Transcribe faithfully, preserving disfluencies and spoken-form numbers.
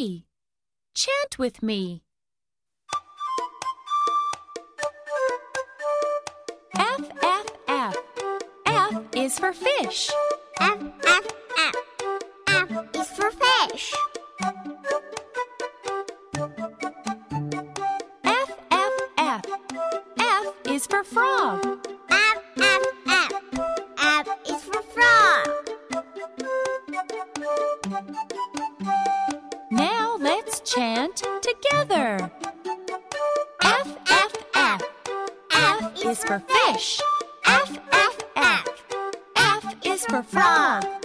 three. Chant with me. F, F, F. F is for fish. F, F, F. F is for fish. F, F, F. F is for frog. F, F, F. F is for frog. Now let's chant together. F, F, F. F is for fish. F, F, F. F is for frog.